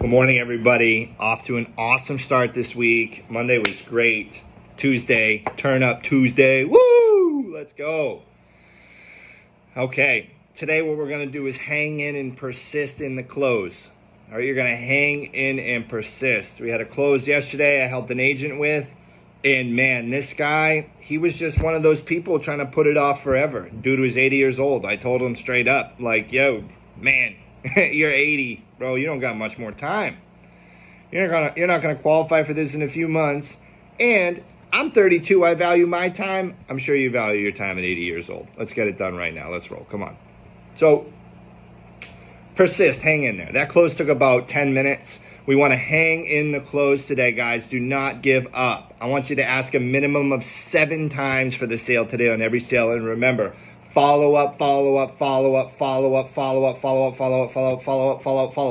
Good morning, everybody. Off to an awesome start this week. Monday was great. Tuesday, turn up Tuesday. Woo! Let's go. Okay, today what we're going to do is hang in and persist in the close. All right, you're going to hang in and persist. We had a close yesterday I helped an agent with. And man, this guy, he was just one of those people trying to put it off forever. Dude was 80 years old. I told him straight up, like, yo, man, you're 80, bro. You don't got much more time. You're not gonna qualify for this in a few months. And I'm 32. I value my time. I'm sure you value your time at 80 years old. Let's get it done right now. Let's roll. Come on. So persist. Hang in there. That close took about 10 minutes. We want to hang in the close today, guys. Do not give up. I want you to ask a minimum of 7 times for the sale today on every sale. And remember, follow up, follow up, follow up, follow up, follow up, follow up, follow up, follow up, follow up, follow up, follow up, follow up.